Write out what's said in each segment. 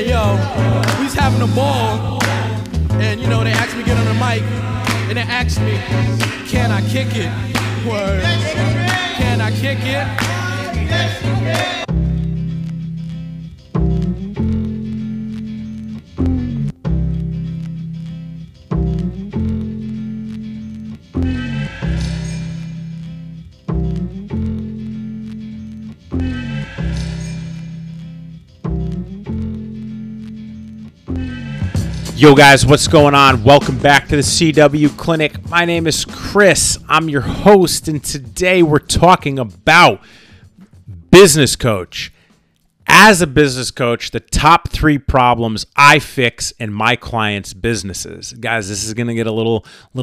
And yo, we was having a ball, and you know, they asked me to get on the mic, and they asked me, can I kick it? Word. Can I kick it? Yo guys, what's going on? Welcome back to the CW Clinic. My name is Chris. I'm your host, and today we're talking about business coach. As a business coach, the top three problems I fix in my clients' businesses. Guys, this is going to get a little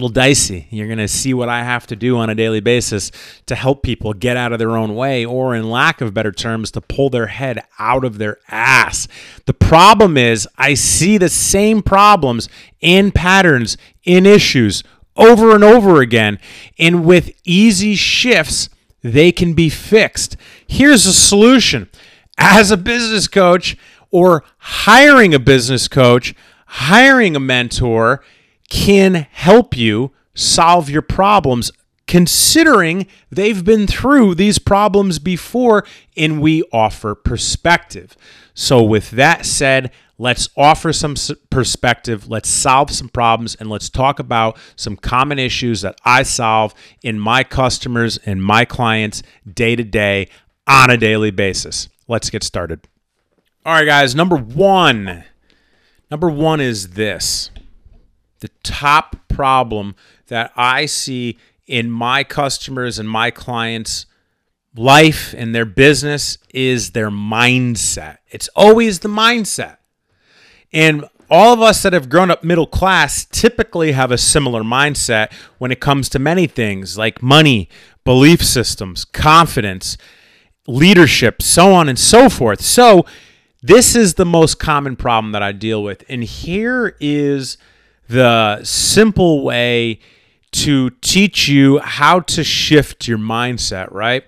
dicey. You're going to see what I have to do on a daily basis to help people get out of their own way, or in lack of better terms, to pull their head out of their ass. The problem is I see the same problems in patterns, in issues, over and over again, and with easy shifts, they can be fixed. Here's a solution. As a business coach or hiring a business coach, hiring a mentor can help you solve your problems, considering they've been through these problems before and we offer perspective. So with that said, let's offer some perspective, let's solve some problems, and let's talk about some common issues that I solve in my customers and my clients day to day on a daily basis. Let's get started. All right, guys, number one is this. The top problem that I see in my customers and my clients' life and their business is their mindset. It's always the mindset. And all of us that have grown up middle class typically have a similar mindset when it comes to many things like money, belief systems, confidence, leadership, so on and so forth. So this is the most common problem that I deal with. And here is the simple way to teach you how to shift your mindset, right?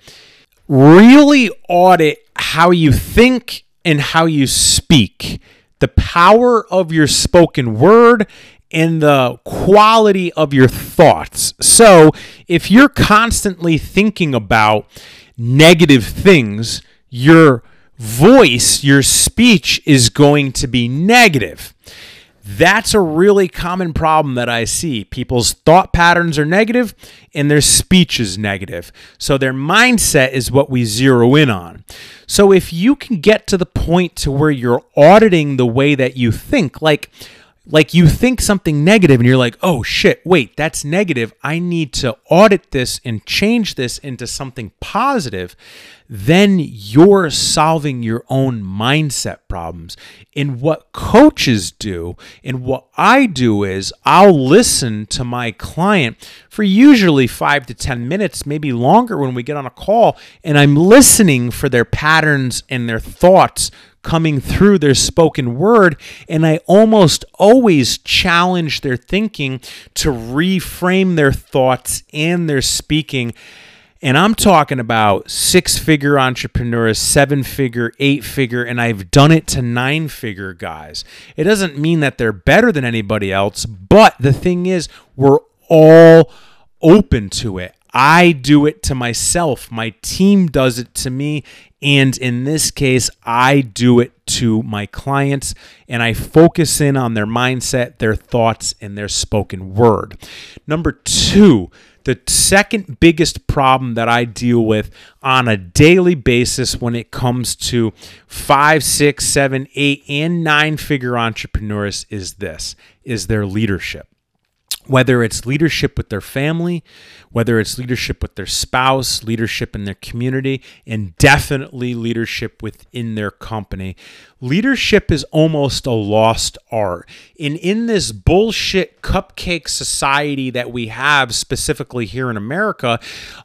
Really audit how you think and how you speak, the power of your spoken word and the quality of your thoughts. So if you're constantly thinking about negative things, your voice, your speech is going to be negative. That's a really common problem that I see. People's thought patterns are negative and their speech is negative. So their mindset is what we zero in on. So if you can get to the point to where you're auditing the way that you think, like you think something negative and you're like, oh shit, wait, that's negative. I need to audit this and change this into something positive. Then you're solving your own mindset problems. And what coaches do and what I do is I'll listen to my client for usually 5 to 10 minutes, maybe longer when we get on a call, and I'm listening for their patterns and their thoughts coming through their spoken word, and I almost always challenge their thinking to reframe their thoughts and their speaking. And I'm talking about 6-figure entrepreneurs, 7-figure, 8-figure, and I've done it to 9-figure guys. It doesn't mean that they're better than anybody else, but the thing is, we're all open to it. I do it to myself. My team does it to me. And in this case, I do it to my clients, and I focus in on their mindset, their thoughts, and their spoken word. Number two, the second biggest problem that I deal with on a daily basis when it comes to 5, 6, 7, 8, and 9-figure entrepreneurs is this, is their leadership. Whether it's leadership with their family, whether it's leadership with their spouse, leadership in their community, and definitely leadership within their company. Leadership is almost a lost art. And in this bullshit cupcake society that we have, specifically here in America,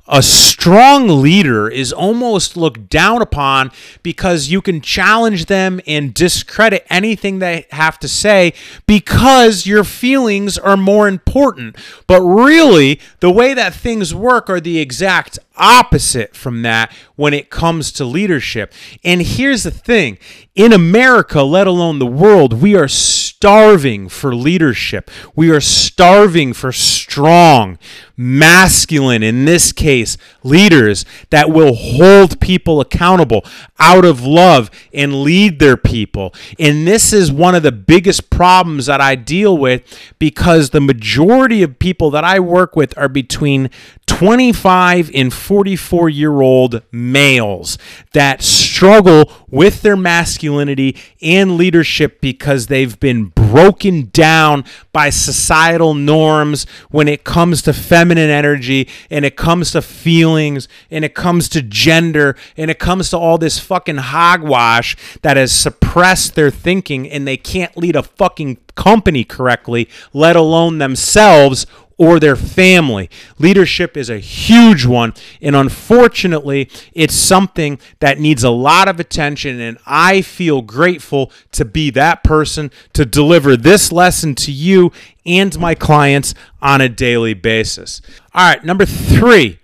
a strong leader is almost looked down upon because you can challenge them and discredit anything they have to say because your feelings are more important. But really, the way that things work are the exact opposite from that when it comes to leadership. And here's the thing, in America, let alone the world, we are starving for leadership. We are starving for strong, masculine, in this case, leaders that will hold people accountable out of love and lead their people. And this is one of the biggest problems that I deal with, because the majority of people that I work with are between 25 and 44-year-old males that struggle with their masculinity and leadership because they've been broken down by societal norms when it comes to feminine energy, and it comes to feelings, and it comes to gender, and it comes to all this fucking hogwash that has suppressed their thinking, and they can't lead a fucking company correctly, let alone themselves or their family. Leadership is a huge one, and unfortunately, it's something that needs a lot of attention, and I feel grateful to be that person to deliver this lesson to you and my clients on a daily basis. All right, number three,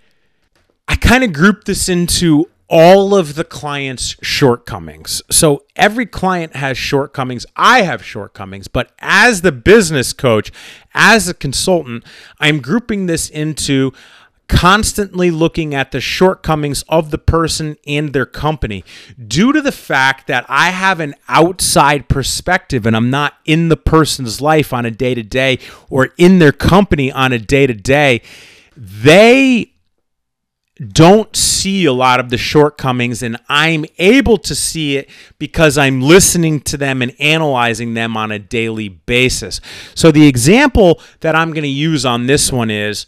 I kind of grouped this into all of the client's shortcomings. So every client has shortcomings. I have shortcomings, but as the business coach, as a consultant, I'm grouping this into constantly looking at the shortcomings of the person and their company, due to the fact that I have an outside perspective and I'm not in the person's life on a day-to-day or in their company on a day-to-day. They don't see a lot of the shortcomings, and I'm able to see it because I'm listening to them and analyzing them on a daily basis. So the example that I'm going to use on this one is,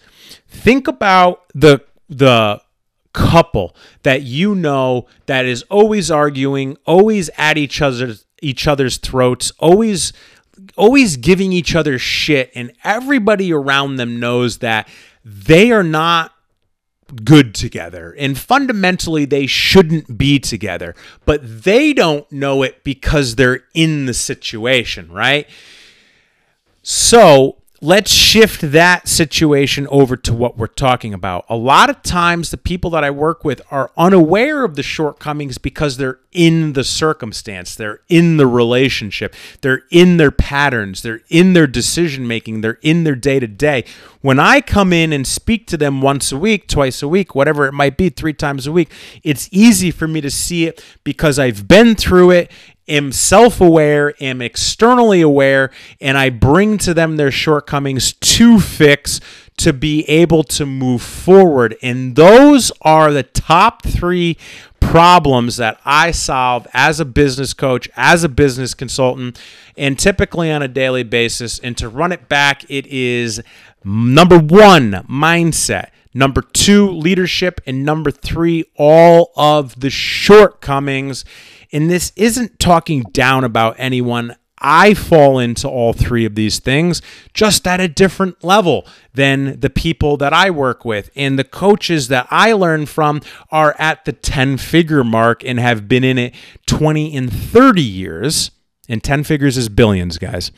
think about the couple that you know that is always arguing, always at each other's throats, always giving each other shit, and everybody around them knows that they are not good together, and fundamentally they shouldn't be together, but they don't know it because they're in the situation, right? So let's shift that situation over to what we're talking about. A lot of times the people that I work with are unaware of the shortcomings because they're in the circumstance, they're in the relationship, they're in their patterns, they're in their decision making, they're in their day-to-day. When I come in and speak to them once a week, twice a week, whatever it might be, 3 times a week, it's easy for me to see it because I've been through it, am self-aware, am externally aware, and I bring to them their shortcomings to fix, to be able to move forward. And those are the top 3 problems that I solve as a business coach, as a business consultant, and typically on a daily basis. And to run it back, it is number 1, mindset, number 2, leadership, and number 3, all of the shortcomings. And this isn't talking down about anyone. I fall into all 3 of these things, just at a different level than the people that I work with. And the coaches that I learn from are at the 10-figure mark and have been in it 20 and 30 years. And 10 figures is billions, guys.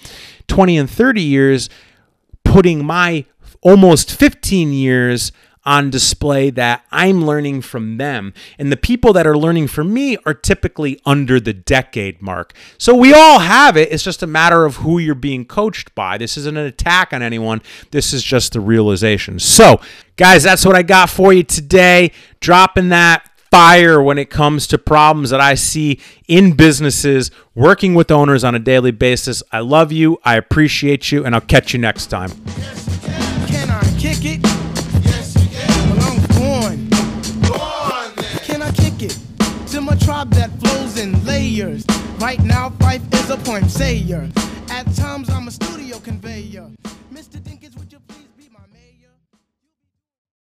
20 and 30 years, putting my almost 15 years on display that I'm learning from them. And the people that are learning from me are typically under the decade mark. So we all have it. It's just a matter of who you're being coached by. This isn't an attack on anyone. This is just the realization. So guys, that's what I got for you today. Dropping that fire when it comes to problems that I see in businesses, working with owners on a daily basis. I love you. I appreciate you. And I'll catch you next time. Can I kick it? To my tribe that flows in layers. Right now, Fife is a point sayer. At times, I'm a studio conveyor. Mr. Dink is